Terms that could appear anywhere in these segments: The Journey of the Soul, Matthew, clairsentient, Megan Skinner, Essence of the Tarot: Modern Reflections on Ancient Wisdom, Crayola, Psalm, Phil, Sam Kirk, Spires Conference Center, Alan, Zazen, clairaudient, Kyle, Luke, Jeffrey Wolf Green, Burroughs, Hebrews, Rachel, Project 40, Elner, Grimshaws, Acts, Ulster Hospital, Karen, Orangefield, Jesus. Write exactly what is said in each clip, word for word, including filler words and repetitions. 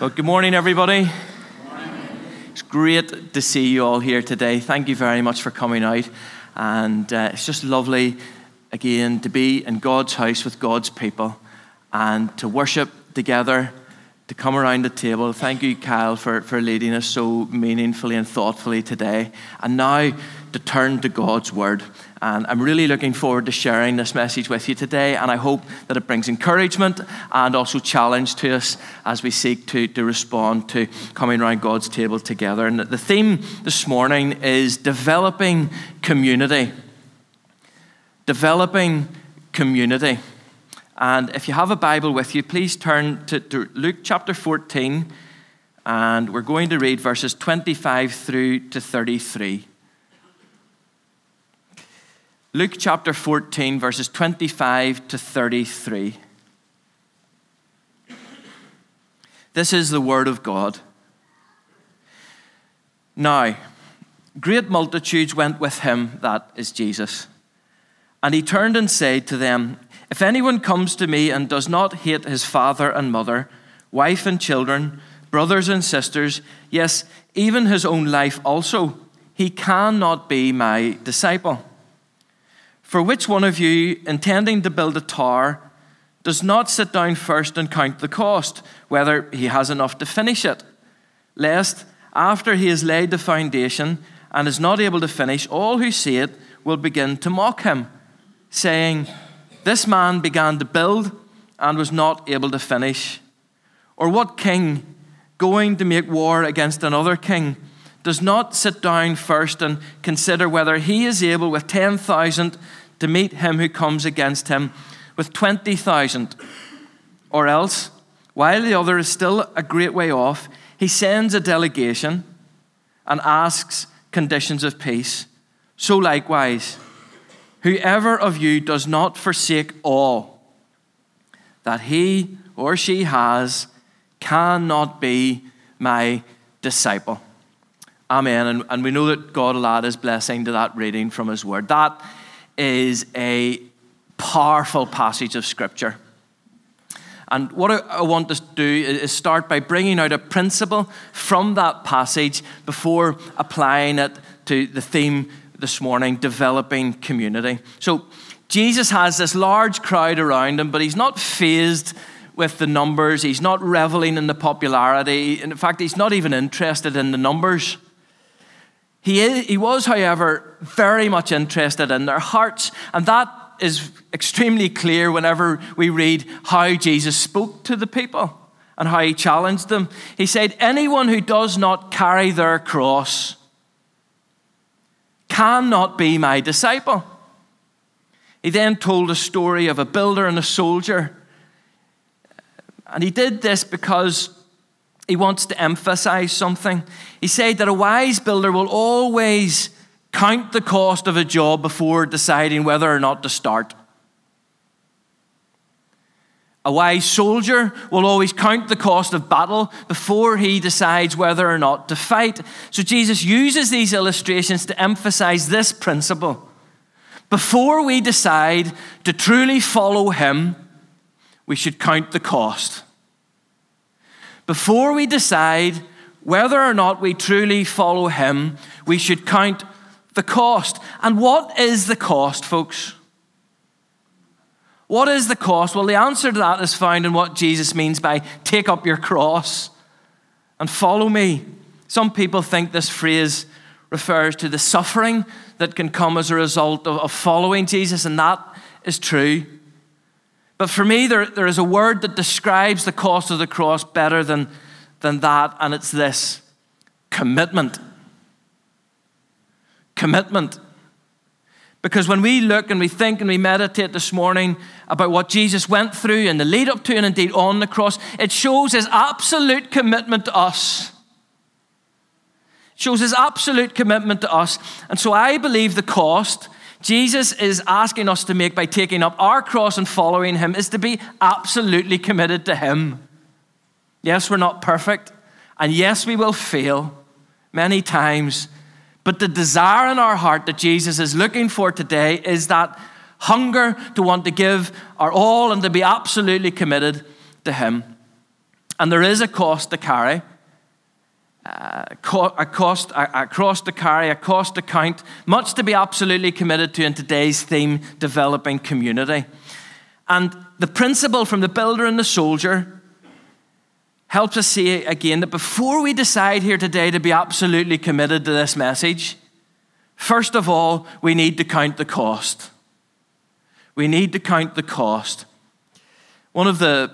Well, good morning, everybody. Good morning. It's great to see you all here today. Thank you very much for coming out. And uh, it's just lovely, again, to be in God's house with God's people and to worship together, to come around the table. Thank you, Kyle, for, for leading us so meaningfully and thoughtfully today. And now to turn to God's Word. And I'm really looking forward to sharing this message with you today, and I hope that it brings encouragement and also challenge to us as we seek to, to respond to coming around God's table together. And the theme this morning is developing community. Developing community. And if you have a Bible with you, please turn to, to Luke chapter fourteen, and we're going to read verses twenty-five through to thirty-three. Luke chapter fourteen, verses twenty-five to thirty-three. This is the word of God. Now, great multitudes went with him, that is Jesus. And he turned and said to them, If anyone comes to me and does not hate his father and mother, wife and children, brothers and sisters, yes, even his own life also, he cannot be my disciple. For which one of you, intending to build a tower, does not sit down first and count the cost, whether he has enough to finish it? Lest, after he has laid the foundation and is not able to finish, all who see it will begin to mock him, saying, This man began to build and was not able to finish. Or what king, going to make war against another king, does not sit down first and consider whether he is able with ten thousand to meet him who comes against him with twenty thousand. Or else, while the other is still a great way off, he sends a delegation and asks conditions of peace. So likewise, whoever of you does not forsake all that he or she has cannot be my disciple. Amen. And, and we know that God will add his blessing to that reading from his word. That is a powerful passage of scripture. And what I want to do is start by bringing out a principle from that passage before applying it to the theme this morning, developing community. So Jesus has this large crowd around him, but he's not fazed with the numbers. He's not reveling in the popularity. In fact, he's not even interested in the numbers. He is, he was, however, very much interested in their hearts, and that is extremely clear whenever we read how Jesus spoke to the people and how he challenged them. He said, anyone who does not carry their cross cannot be my disciple. He then told a story of a builder and a soldier, and he did this because he wants to emphasize something. He said that a wise builder will always count the cost of a job before deciding whether or not to start. A wise soldier will always count the cost of battle before he decides whether or not to fight. So Jesus uses these illustrations to emphasize this principle. Before we decide to truly follow him, we should count the cost. Before we decide whether or not we truly follow him, we should count the cost. And what is the cost, folks? What is the cost? Well, the answer to that is found in what Jesus means by take up your cross and follow me. Some people think this phrase refers to the suffering that can come as a result of, of following Jesus, and that is true. But for me, there, there is a word that describes the cost of the cross better than, than that, and it's this: commitment. Commitment. Because when we look and we think and we meditate this morning about what Jesus went through and the lead up to and indeed on the cross, it shows his absolute commitment to us. It shows his absolute commitment to us. And so I believe the cost Jesus is asking us to make by taking up our cross and following him is to be absolutely committed to him. Yes, we're not perfect, and yes, we will fail many times, but the desire in our heart that Jesus is looking for today is that hunger to want to give our all and to be absolutely committed to him. And there is a cost to carry, uh, co- a cost, a, a cross to carry, a cost to count, much to be absolutely committed to in today's theme, developing community. And the principle from the builder and the soldier helps us see again that before we decide here today to be absolutely committed to this message, first of all, we need to count the cost. We need to count the cost. One of the,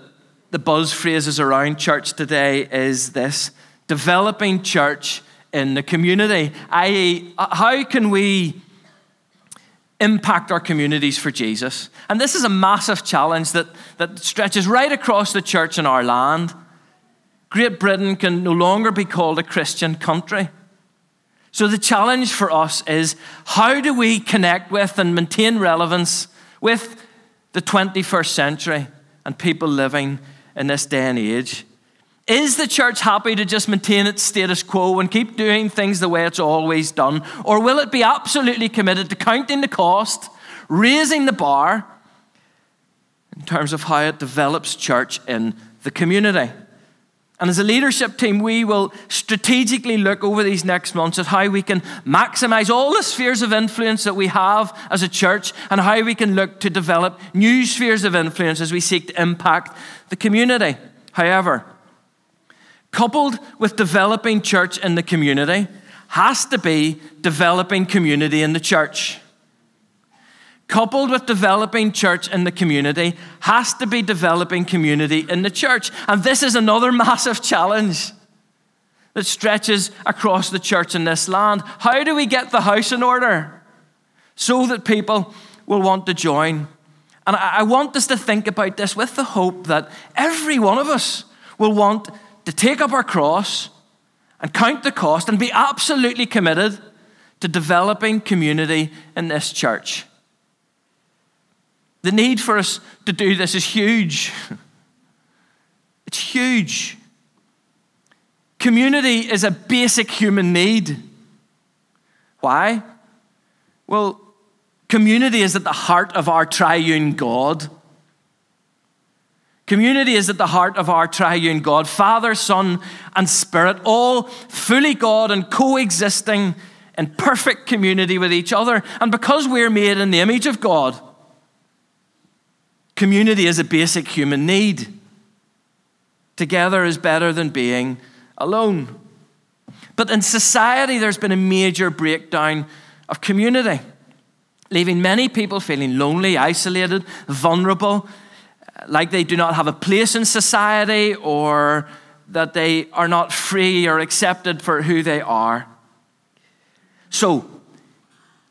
the buzz phrases around church today is this: developing church in the community, that is, how can we impact our communities for Jesus? And this is a massive challenge that, that stretches right across the church in our land. Great Britain can no longer be called a Christian country. So the challenge for us is, how do we connect with and maintain relevance with the twenty-first century and people living in this day and age? Is the church happy to just maintain its status quo and keep doing things the way it's always done? Or will it be absolutely committed to counting the cost, raising the bar in terms of how it develops church in the community? And as a leadership team, we will strategically look over these next months at how we can maximize all the spheres of influence that we have as a church and how we can look to develop new spheres of influence as we seek to impact the community. However, coupled with developing church in the community has to be developing community in the church. Coupled with developing church in the community has to be developing community in the church. And this is another massive challenge that stretches across the church in this land. How do we get the house in order so that people will want to join? And I want us to think about this with the hope that every one of us will want to take up our cross and count the cost and be absolutely committed to developing community in this church. The need for us to do this is huge. It's huge. Community is a basic human need. Why? Well, community is at the heart of our triune God. Community is at the heart of our triune God, Father, Son, and Spirit, all fully God and coexisting in perfect community with each other. And because we're made in the image of God, community is a basic human need. Together is better than being alone. But in society, there's been a major breakdown of community, leaving many people feeling lonely, isolated, vulnerable, like they do not have a place in society or that they are not free or accepted for who they are. So,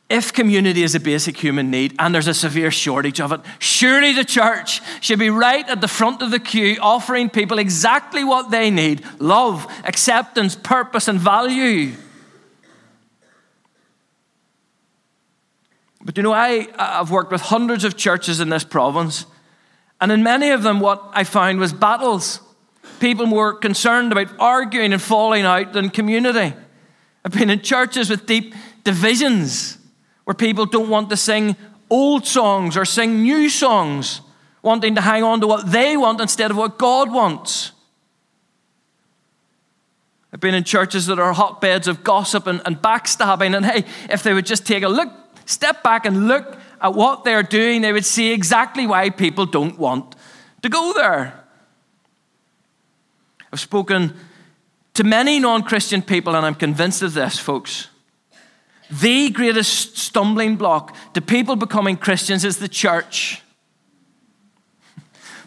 if community is a basic human need and there's a severe shortage of it, surely the church should be right at the front of the queue offering people exactly what they need: love, acceptance, purpose, and value. But you know, I, I've worked with hundreds of churches in this province, and in many of them, what I found was battles. People were concerned about arguing and falling out than community. I've been in churches with deep divisions where people don't want to sing old songs or sing new songs, wanting to hang on to what they want instead of what God wants. I've been in churches that are hotbeds of gossip and, and backstabbing, and hey, if they would just take a look, step back and look at what they're doing, they would see exactly why people don't want to go there. I've spoken to many non-Christian people, and I'm convinced of this, folks. The greatest stumbling block to people becoming Christians is the church.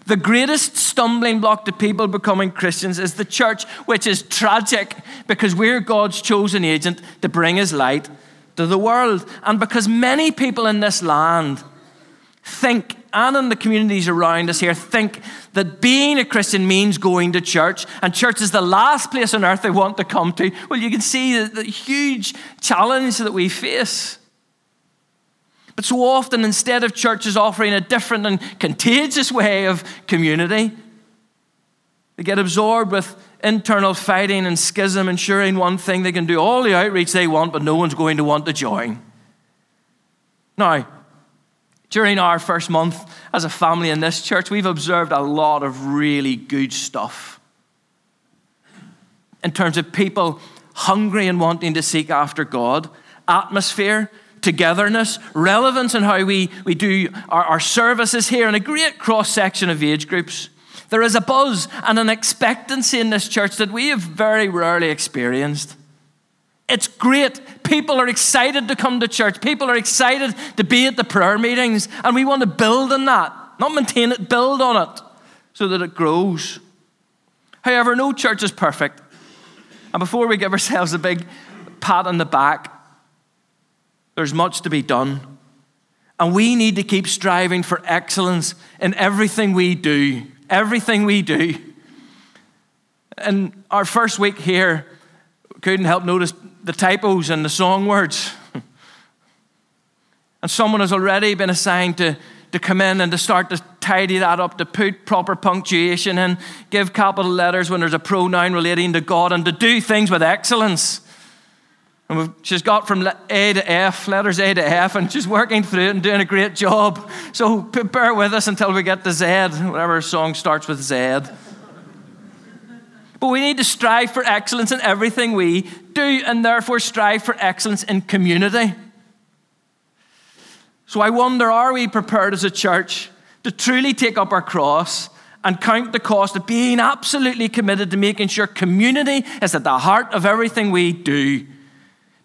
The greatest stumbling block to people becoming Christians is the church, which is tragic because we're God's chosen agent to bring his light to the world. And because many people in this land think, and in the communities around us here, think that being a Christian means going to church, and church is the last place on earth they want to come to. Well, you can see the, the huge challenge that we face. But so often, instead of churches offering a different and contagious way of community, they get absorbed with internal fighting and schism, ensuring one thing: they can do all the outreach they want, but no one's going to want to join. Now, during our first month as a family in this church, we've observed a lot of really good stuff. in terms of people hungry and wanting to seek after God, atmosphere, togetherness, relevance in how we, we do our, our services here, and a great cross-section of age groups. There is a buzz and an expectancy in this church that we have very rarely experienced. It's great. People are excited to come to church. People are excited to be at the prayer meetings, and we want to build on that, not maintain it, build on it so that it grows. However, no church is perfect. And before we give ourselves a big pat on the back, there's much to be done. And we need to keep striving for excellence in everything we do. Everything we do. In our first week here, couldn't help notice the typos and the song words. And someone has already been assigned to, to come in and to start to tidy that up, to put proper punctuation in, give capital letters when there's a pronoun relating to God, and to do things with excellence. And we've, she's got from A to F, letters A to F, and she's working through it and doing a great job. So bear with us until we get to Z, whatever song starts with Z. But we need to strive for excellence in everything we do, and therefore strive for excellence in community. So I wonder, are we prepared as a church to truly take up our cross and count the cost of being absolutely committed to making sure community is at the heart of everything we do?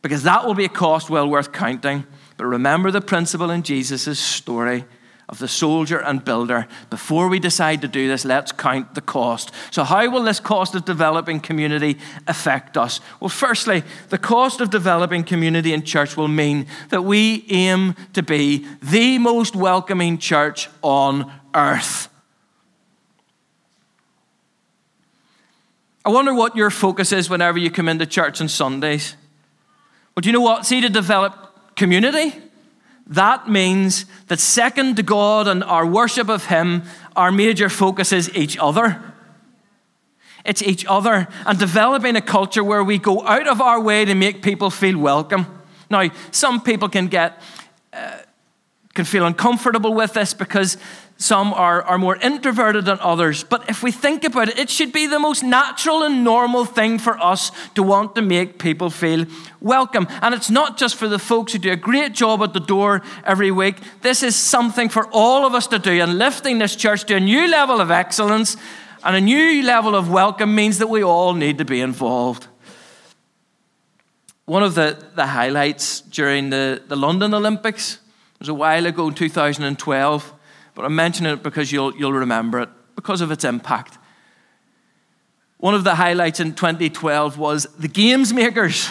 Because that will be a cost well worth counting. But remember the principle in Jesus' story of the soldier and builder. Before we decide to do this, let's count the cost. So how will this cost of developing community affect us? Well, firstly, the cost of developing community in church will mean that we aim to be the most welcoming church on earth. I wonder what your focus is whenever you come into church on Sundays. But you know what? See, to develop community, that means that second to God and our worship of Him, our major focus is each other. It's each other, and developing a culture where we go out of our way to make people feel welcome. Now, some people can get uh, can feel uncomfortable with this because some are, are more introverted than others. But if we think about it, it should be the most natural and normal thing for us to want to make people feel welcome. And it's not just for the folks who do a great job at the door every week. This is something for all of us to do. And lifting this church to a new level of excellence and a new level of welcome means that we all need to be involved. One of the, the highlights during the, the London Olympics was a while ago in two thousand twelve. But I'm mentioning it because you'll you'll remember it, because of its impact. One of the highlights in twenty twelve was the games makers,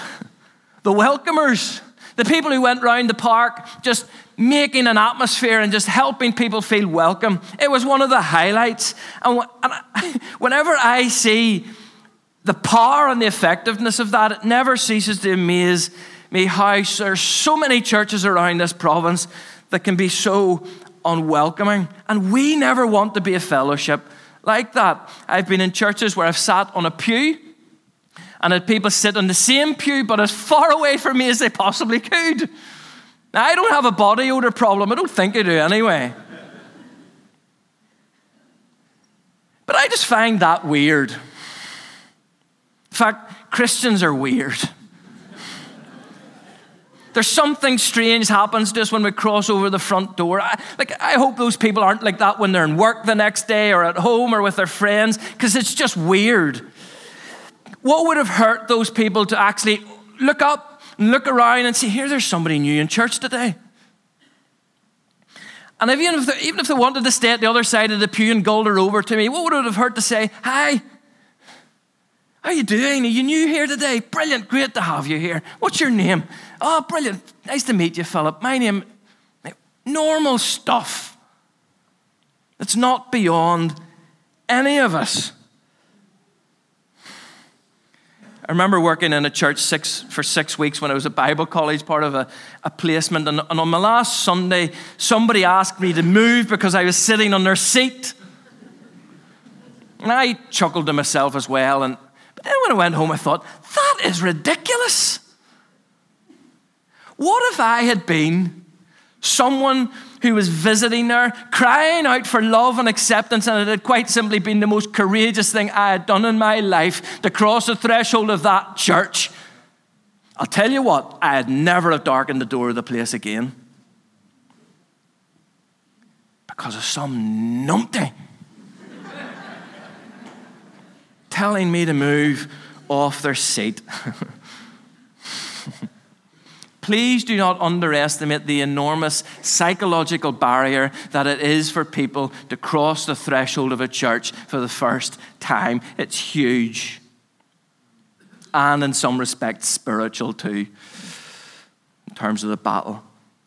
the welcomers, the people who went round the park just making an atmosphere and just helping people feel welcome. It was one of the highlights. And whenever I see the power and the effectiveness of that, it never ceases to amaze me how there's so many churches around this province that can be so unwelcoming, and we never want to be a fellowship like that. I've been in churches where I've sat on a pew and had people sit on the same pew but as far away from me as they possibly could. Now, I don't have a body odor problem. I don't think I do anyway. But I just find that weird. In fact, Christians are weird. There's something strange happens to us when we cross over the front door. I, like, I hope those people aren't like that when they're in work the next day or at home or with their friends, because it's just weird. What would have hurt those people to actually look up and look around and see, here, there's somebody new in church today? And even if, they, even if they wanted to stay at the other side of the pew and gulled her over to me, what would it have hurt to say, hi, how are you doing? Are you new here today? Brilliant, great to have you here. What's your name? Oh, brilliant. Nice to meet you, Philip. My name, normal stuff. It's not beyond any of us. I remember working in a church six for six weeks when I was at Bible college, part of a, a placement. And, and on my last Sunday, somebody asked me to move because I was sitting on their seat. And I chuckled to myself as well, and then when I went home, I thought, that is ridiculous. What if I had been someone who was visiting her, crying out for love and acceptance, and it had quite simply been the most courageous thing I had done in my life to cross the threshold of that church. I'll tell you what, I'd never have darkened the door of the place again because of some numpty telling me to move off their seat. Please do not underestimate the enormous psychological barrier that it is for people to cross the threshold of a church for the first time. It's huge. And in some respects, spiritual too, in terms of the battle.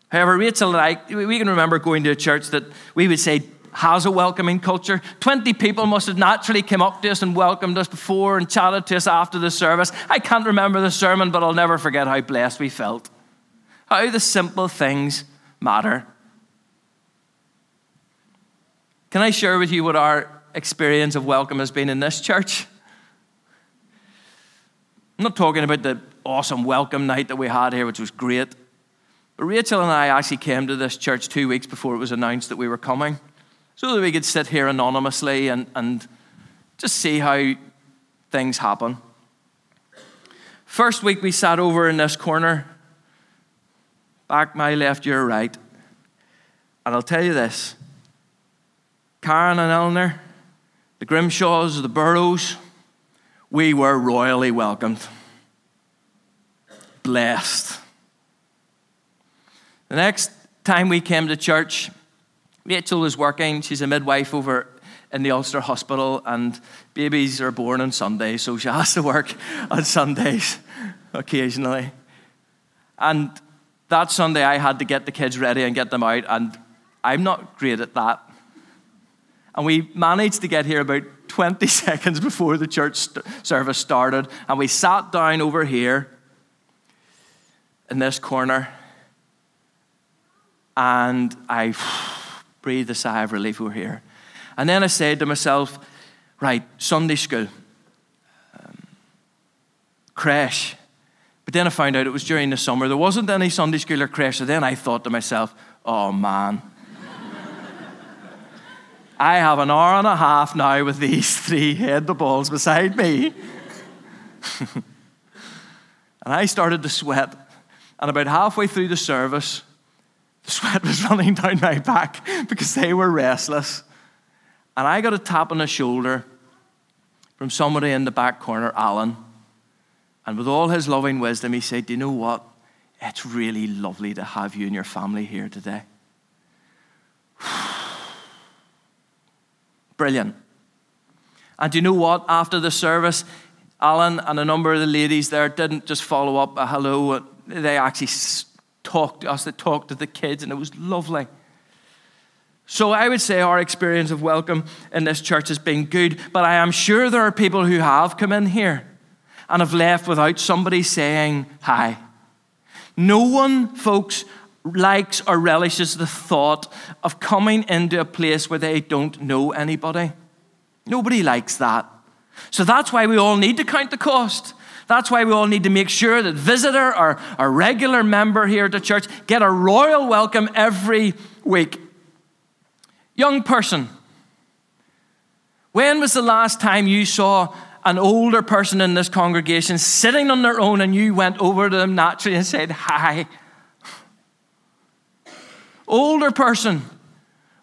However, Rachel and I, we can remember going to a church that we would say has a welcoming culture. twenty people must have naturally come up to us and welcomed us before and chatted to us after the service. I can't remember the sermon, but I'll never forget how blessed we felt. How the simple things matter. Can I share with you what our experience of welcome has been in this church? I'm not talking about the awesome welcome night that we had here, which was great. But Rachel and I actually came to this church two weeks before it was announced that we were coming, so that we could sit here anonymously and, and just see how things happen. First week we sat over in this corner, back my left, your right. And I'll tell you this, Karen and Elner, the Grimshaws, the Burroughs, we were royally welcomed. Blessed. The next time we came to church, Rachel was working. She's a midwife over in the Ulster Hospital, and babies are born on Sundays, so she has to work on Sundays occasionally. And that Sunday I had to get the kids ready and get them out, and I'm not great at that. And we managed to get here about twenty seconds before the church st- service started, and we sat down over here in this corner, and I breathe a sigh of relief, we're here. And then I said to myself, right, Sunday school, um, creche. But then I found out it was during the summer. There wasn't any Sunday school or creche. So then I thought to myself, oh man, I have an hour and a half now with these three head the balls beside me. And I started to sweat. And about halfway through the service, the sweat was running down my back because they were restless. And I got a tap on the shoulder from somebody in the back corner, Alan. And with all his loving wisdom, he said, do you know what? It's really lovely to have you and your family here today. Brilliant. And do you know what? After the service, Alan and a number of the ladies there didn't just follow up a hello. They actually talked to us, that talked to the kids, and it was lovely. So I would say our experience of welcome in this church has been good, but I am sure there are people who have come in here and have left without somebody saying hi. No one, folks, likes or relishes the thought of coming into a place where they don't know anybody. Nobody likes that. So that's why we all need to count the cost. That's why we all need to make sure that visitor or a regular member here at the church get a royal welcome every week. Young person, when was the last time you saw an older person in this congregation sitting on their own and you went over to them naturally and said, hi? Older person,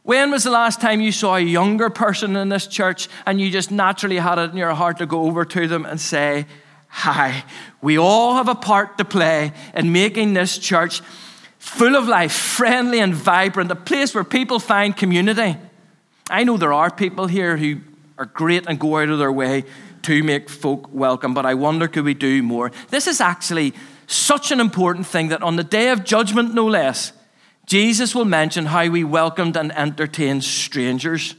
when was the last time you saw a younger person in this church and you just naturally had it in your heart to go over to them and say, hi? We all have a part to play in making this church full of life, friendly and vibrant, a place where people find community. I know there are people here who are great and go out of their way to make folk welcome, but I wonder, could we do more? This is actually such an important thing that on the day of judgment, no less, Jesus will mention how we welcomed and entertained strangers.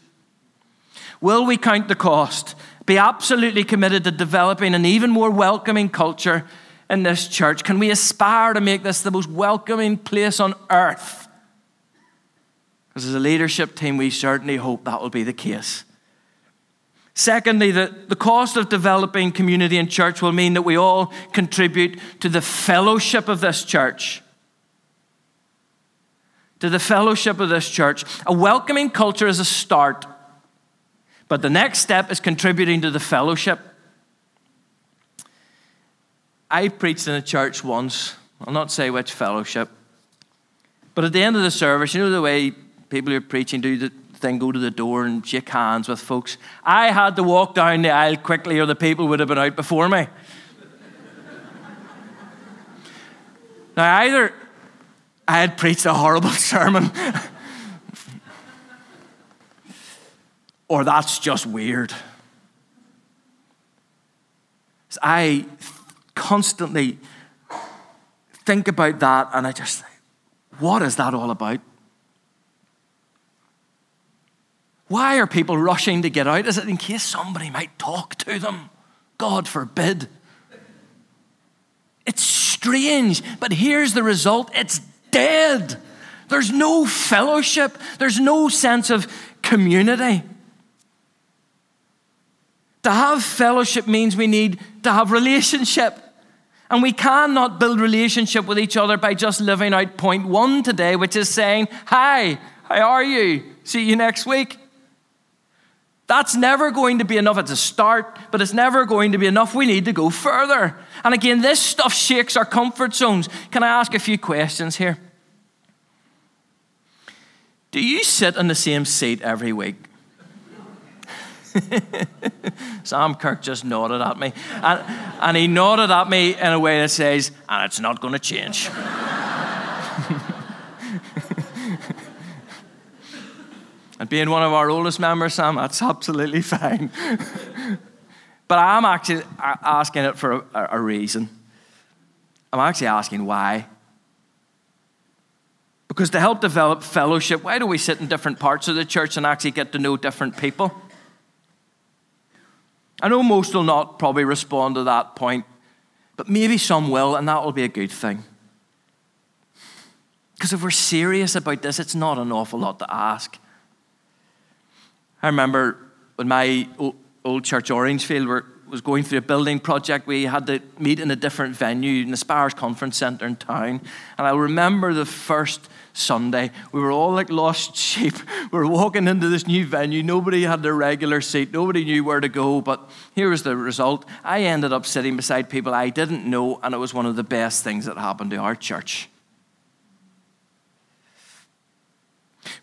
Will we count the cost? Be absolutely committed to developing an even more welcoming culture in this church. Can we aspire to make this the most welcoming place on earth? Because as a leadership team, we certainly hope that will be the case. Secondly, the, the cost of developing community in church will mean that we all contribute to the fellowship of this church. to the fellowship of this church. A welcoming culture is a start, but the next step is contributing to the fellowship. I preached in a church once, I'll not say which fellowship, but at the end of the service, you know the way people who are preaching do the thing, go to the door and shake hands with folks. I had to walk down the aisle quickly or the people would have been out before me. Now, either I had preached a horrible sermon or that's just weird. I constantly think about that and I just think, what is that all about? Why are people rushing to get out? Is it in case somebody might talk to them? God forbid. It's strange, but here's the result. It's dead. There's no fellowship. There's no sense of community. To have fellowship means we need to have relationship. And we cannot build relationship with each other by just living out point one today, which is saying, hi, how are you? See you next week. That's never going to be enough. It's a start, but it's never going to be enough. We need to go further. And again, this stuff shakes our comfort zones. Can I ask a few questions here? Do you sit in the same seat every week? Sam Kirk just nodded at me. And, and he nodded at me in a way that says, and it's not going to change. And being one of our oldest members, Sam, that's absolutely fine. But I'm actually asking it for a, a reason. I'm actually asking why. Because to help develop fellowship, why do we sit in different parts of the church and actually get to know different people? I know most will not probably respond to that point, but maybe some will, and that will be a good thing. Because if we're serious about this, it's not an awful lot to ask. I remember when my old church, Orangefield, was going through a building project, we had to meet in a different venue in the Spires Conference Center in town. And I remember the first Sunday, we were all like lost sheep. We were walking into this new venue. Nobody had their regular seat. Nobody knew where to go. But here was the result. I ended up sitting beside people I didn't know, and it was one of the best things that happened to our church.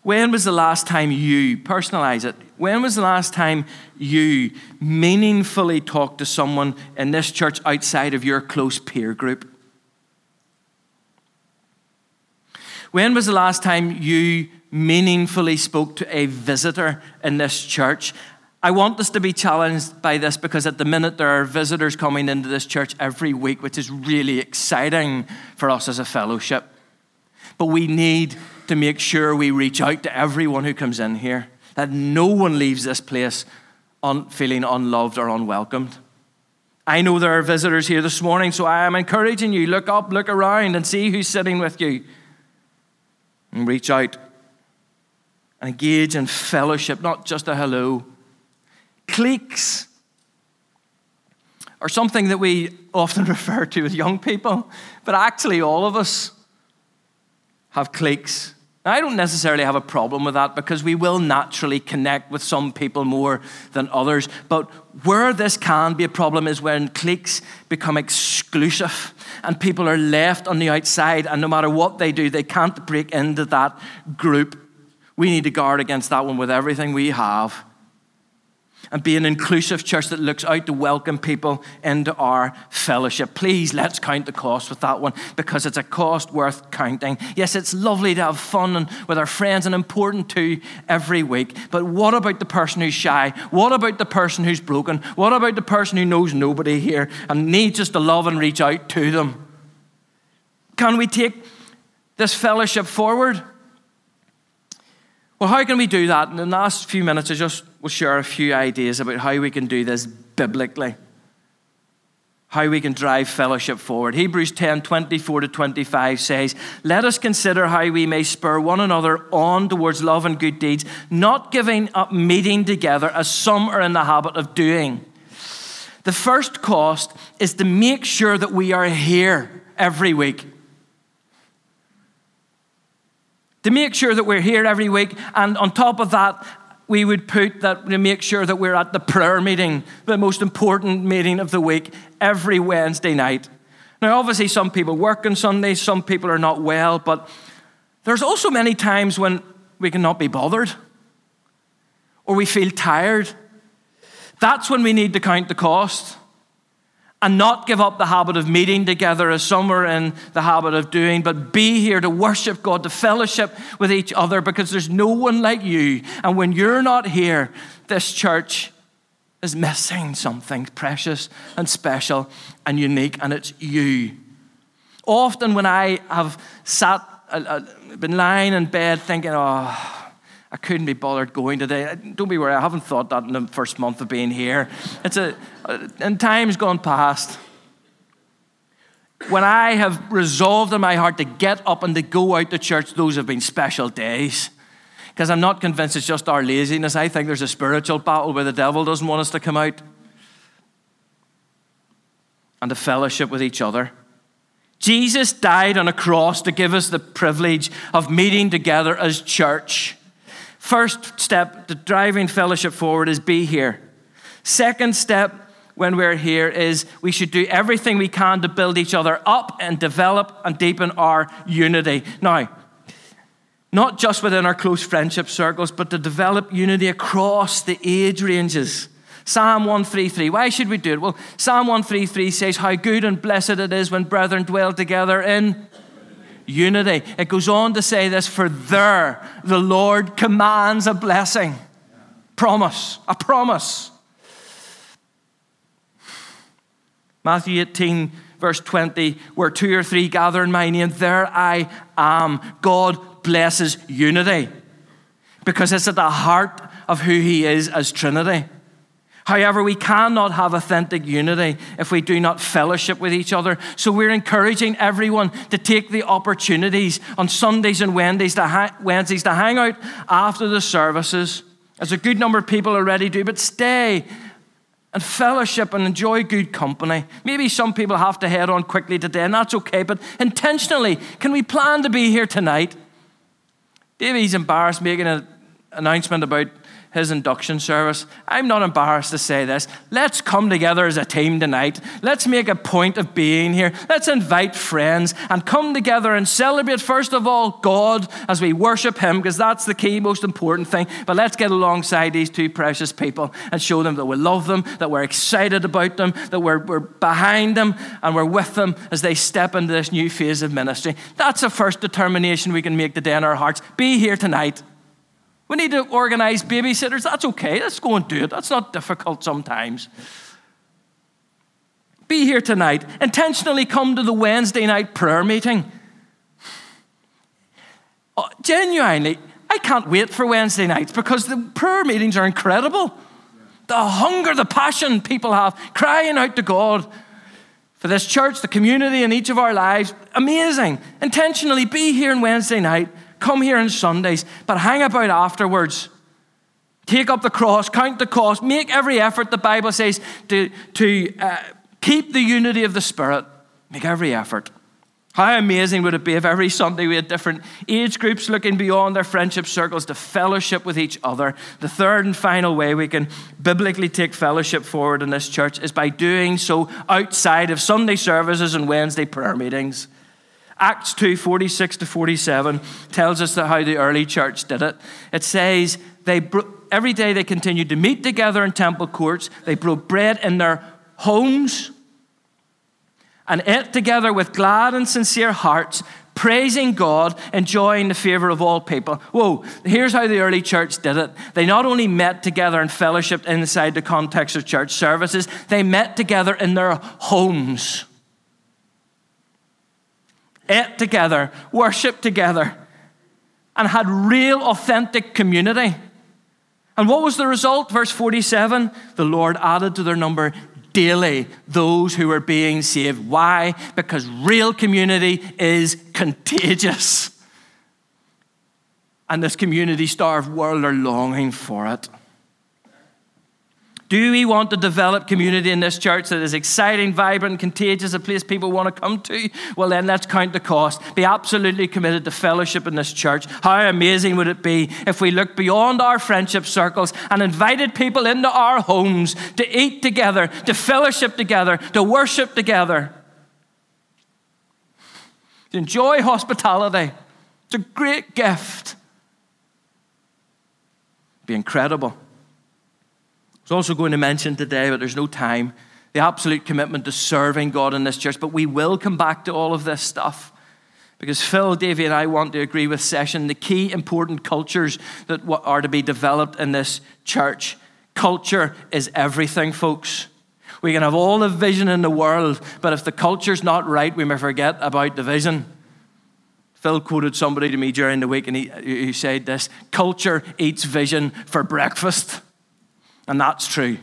When was the last time you, personalize it, when was the last time you meaningfully talked to someone in this church outside of your close peer group? When was the last time you meaningfully spoke to a visitor in this church? I want us to be challenged by this because at the minute there are visitors coming into this church every week, which is really exciting for us as a fellowship. But we need to make sure we reach out to everyone who comes in here, that no one leaves this place un- feeling unloved or unwelcomed. I know there are visitors here this morning, so I am encouraging you, look up, look around, and see who's sitting with you. And reach out and engage in fellowship, not just a hello. Cliques are something that we often refer to as young people, but actually all of us have cliques. Now, I don't necessarily have a problem with that because we will naturally connect with some people more than others. But where this can be a problem is when cliques become exclusive and people are left on the outside, and no matter what they do, they can't break into that group. We need to guard against that one with everything we have and be an inclusive church that looks out to welcome people into our fellowship. Please, let's count the cost with that one because it's a cost worth counting. Yes, it's lovely to have fun and with our friends and important too every week. But what about the person who's shy? What about the person who's broken? What about the person who knows nobody here and needs us to love and reach out to them? Can we take this fellowship forward? Well, how can we do that? In the last few minutes, I just will share a few ideas about how we can do this biblically, how we can drive fellowship forward. Hebrews ten, twenty-four to twenty-five says, let us consider how we may spur one another on towards love and good deeds, not giving up meeting together as some are in the habit of doing. The first cost is to make sure that we are here every week. to make sure that we're here every week. And on top of that, we would put that to make sure that we're at the prayer meeting, the most important meeting of the week, every Wednesday night. Now, obviously, some people work on Sundays, some people are not well, but there's also many times when we cannot be bothered or we feel tired. That's when we need to count the cost and not give up the habit of meeting together as some are in the habit of doing, but be here to worship God, to fellowship with each other, because there's no one like you. And when you're not here, this church is missing something precious and special and unique, and it's you. Often when I have sat, I've been lying in bed thinking, oh, I couldn't be bothered going today. Don't be worried, I haven't thought that in the first month of being here. It's a, and time's gone past. When I have resolved in my heart to get up and to go out to church, those have been special days. Because I'm not convinced it's just our laziness. I think there's a spiritual battle where the devil doesn't want us to come out and to fellowship with each other. Jesus died on a cross to give us the privilege of meeting together as church. First step to driving fellowship forward is be here. Second step when we're here is we should do everything we can to build each other up and develop and deepen our unity. Now, not just within our close friendship circles, but to develop unity across the age ranges. Psalm one thirty-three, why should we do it? Well, Psalm one thirty-three says how good and blessed it is when brethren dwell together in unity. It goes on to say this, for there the Lord commands a blessing. Promise, a promise. Matthew eighteen, verse twenty, where two or three gather in my name, there I am. God blesses unity because it's at the heart of who he is as Trinity. However, we cannot have authentic unity if we do not fellowship with each other. So we're encouraging everyone to take the opportunities on Sundays and Wednesdays to, ha- Wednesdays to hang out after the services, as a good number of people already do, but stay and fellowship and enjoy good company. Maybe some people have to head on quickly today, and that's okay, but intentionally, can we plan to be here tonight? Davey's embarrassed making an announcement about his induction service. I'm not embarrassed to say this. Let's come together as a team tonight. Let's make a point of being here. Let's invite friends and come together and celebrate, first of all, God as we worship him, because that's the key, most important thing. But let's get alongside these two precious people and show them that we love them, that we're excited about them, that we're, we're behind them and we're with them as they step into this new phase of ministry. That's the first determination we can make today in our hearts. Be here tonight. We need to organize babysitters. That's okay. Let's go and do it. That's not difficult sometimes. Be here tonight. Intentionally come to the Wednesday night prayer meeting. Oh, genuinely, I can't wait for Wednesday nights because the prayer meetings are incredible. The hunger, the passion people have, crying out to God for this church, the community, and each of our lives. Amazing. Intentionally be here on Wednesday night. Come here on Sundays, but hang about afterwards. Take up the cross, count the cost, make every effort, the Bible says, to, to uh, keep the unity of the Spirit. Make every effort. How amazing would it be if every Sunday we had different age groups looking beyond their friendship circles to fellowship with each other. The third and final way we can biblically take fellowship forward in this church is by doing so outside of Sunday services and Wednesday prayer meetings. Acts two, forty-six to forty-seven tells us that how the early church did it. It says, they every day they continued to meet together in temple courts. They broke bread in their homes and ate together with glad and sincere hearts, praising God, enjoying the favor of all people. Whoa, here's how the early church did it. They not only met together and fellowshiped inside the context of church services, they met together in their homes. Ate together, worshiped together, and had real, authentic community. And what was the result? Verse forty-seven, the Lord added to their number daily those who were being saved. Why? Because real community is contagious. And this community-starved world are longing for it. Do we want to develop community in this church that is exciting, vibrant, contagious, a place people want to come to? Well, then let's count the cost. Be absolutely committed to fellowship in this church. How amazing would it be if we looked beyond our friendship circles and invited people into our homes to eat together, to fellowship together, to worship together, to enjoy hospitality. It's a great gift. It'd be incredible. I was also going to mention today, but there's no time, the absolute commitment to serving God in this church. But we will come back to all of this stuff because Phil, Davey, and I want to agree with Session, the key important cultures that are to be developed in this church. Culture is everything, folks. We can have all the vision in the world, but if the culture's not right, we may forget about the vision. Phil quoted somebody to me during the week, and he, he said this, culture eats vision for breakfast. And that's true.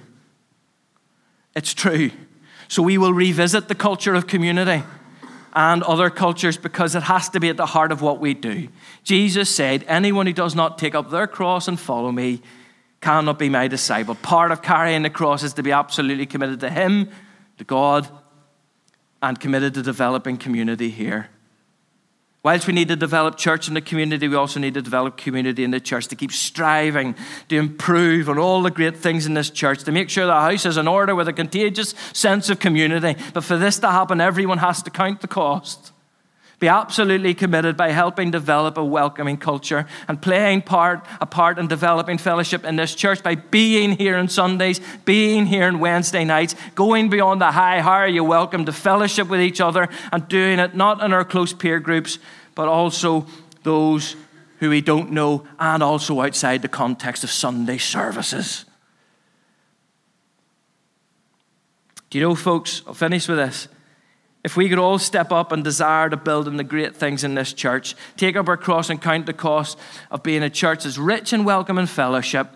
It's true. So we will revisit the culture of community and other cultures because it has to be at the heart of what we do. Jesus said, anyone who does not take up their cross and follow me cannot be my disciple. Part of carrying the cross is to be absolutely committed to him, to God, and committed to developing community here. Whilst we need to develop church in the community, we also need to develop community in the church to keep striving to improve on all the great things in this church, to make sure the house is in order with a contagious sense of community. But for this to happen, everyone has to count the cost. Be absolutely committed by helping develop a welcoming culture and playing part, a part in developing fellowship in this church by being here on Sundays, being here on Wednesday nights, going beyond the high, how are you welcome to fellowship with each other and doing it not in our close peer groups, but also those who we don't know, and also outside the context of Sunday services. Do you know, folks, I'll finish with this. If we could all step up and desire to build in the great things in this church, take up our cross and count the cost of being a church that's rich in welcome and fellowship,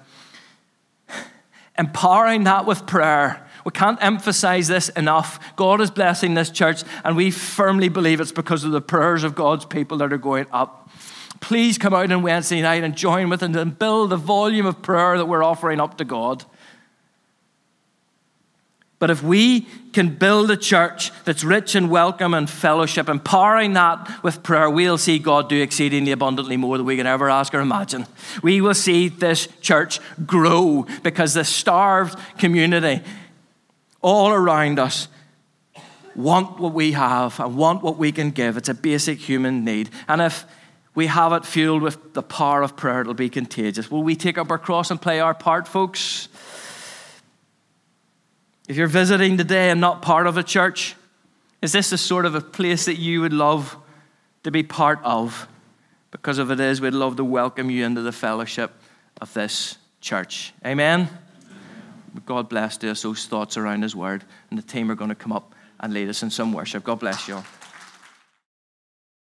empowering that with prayer. We can't emphasize this enough. God is blessing this church, and we firmly believe it's because of the prayers of God's people that are going up. Please come out on Wednesday night and join with us and build the volume of prayer that we're offering up to God. But if we can build a church that's rich in welcome and fellowship, empowering that with prayer, we'll see God do exceedingly abundantly more than we can ever ask or imagine. We will see this church grow because the starved community all around us want what we have and want what we can give. It's a basic human need. And if we have it fueled with the power of prayer, it'll be contagious. Will we take up our cross and play our part, folks? If you're visiting today and not part of a church, is this the sort of a place that you would love to be part of? Because if it is, we'd love to welcome you into the fellowship of this church. Amen? God bless us, those thoughts around his word. And the team are going to come up and lead us in some worship. God bless you all.